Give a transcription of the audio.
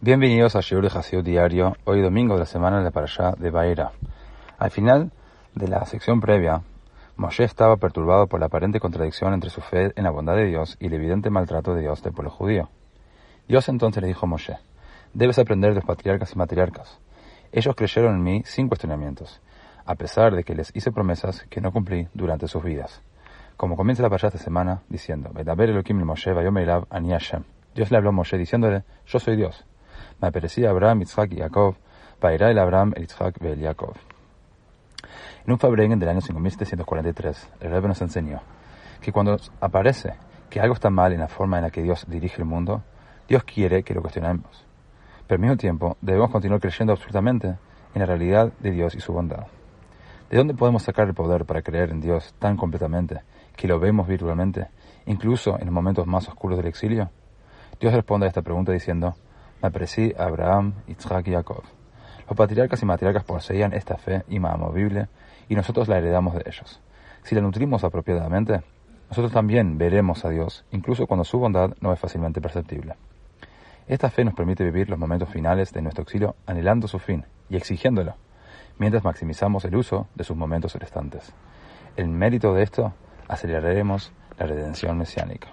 Bienvenidos a Yehul de Hasidu Diario, hoy domingo de la semana de la parasha de Baera. Al final de la sección previa, Moshe estaba perturbado por la aparente contradicción entre su fe en la bondad de Dios y el evidente maltrato de Dios del pueblo judío. Dios entonces le dijo a Moshe: debes aprender de los patriarcas y matriarcas. Ellos creyeron en mí sin cuestionamientos, a pesar de que les hice promesas que no cumplí durante sus vidas. Como comienza la parasha esta semana, diciendo: Dios le habló a Moshe diciéndole: yo soy Dios. Me aparecía Abraham, Yitzhak y Jacob, Baera el Abraham, el Yitzhak y el Jacob. En un Farbrengen del año 5743, el Rebbe nos enseñó que cuando aparece que algo está mal en la forma en la que Dios dirige el mundo, Dios quiere que lo cuestionemos. Pero al mismo tiempo, debemos continuar creyendo absolutamente en la realidad de Dios y su bondad. ¿De dónde podemos sacar el poder para creer en Dios tan completamente que lo vemos virtualmente, incluso en los momentos más oscuros del exilio? Dios responde a esta pregunta diciendo: me aparecí a Abraham, Yitzhak y Jacob. Los patriarcas y matriarcas poseían esta fe inamovible y nosotros la heredamos de ellos. Si la nutrimos apropiadamente, nosotros también veremos a Dios, incluso cuando su bondad no es fácilmente perceptible. Esta fe nos permite vivir los momentos finales de nuestro exilio anhelando su fin y exigiéndolo, mientras maximizamos el uso de sus momentos restantes. En mérito de esto, aceleraremos la redención mesiánica.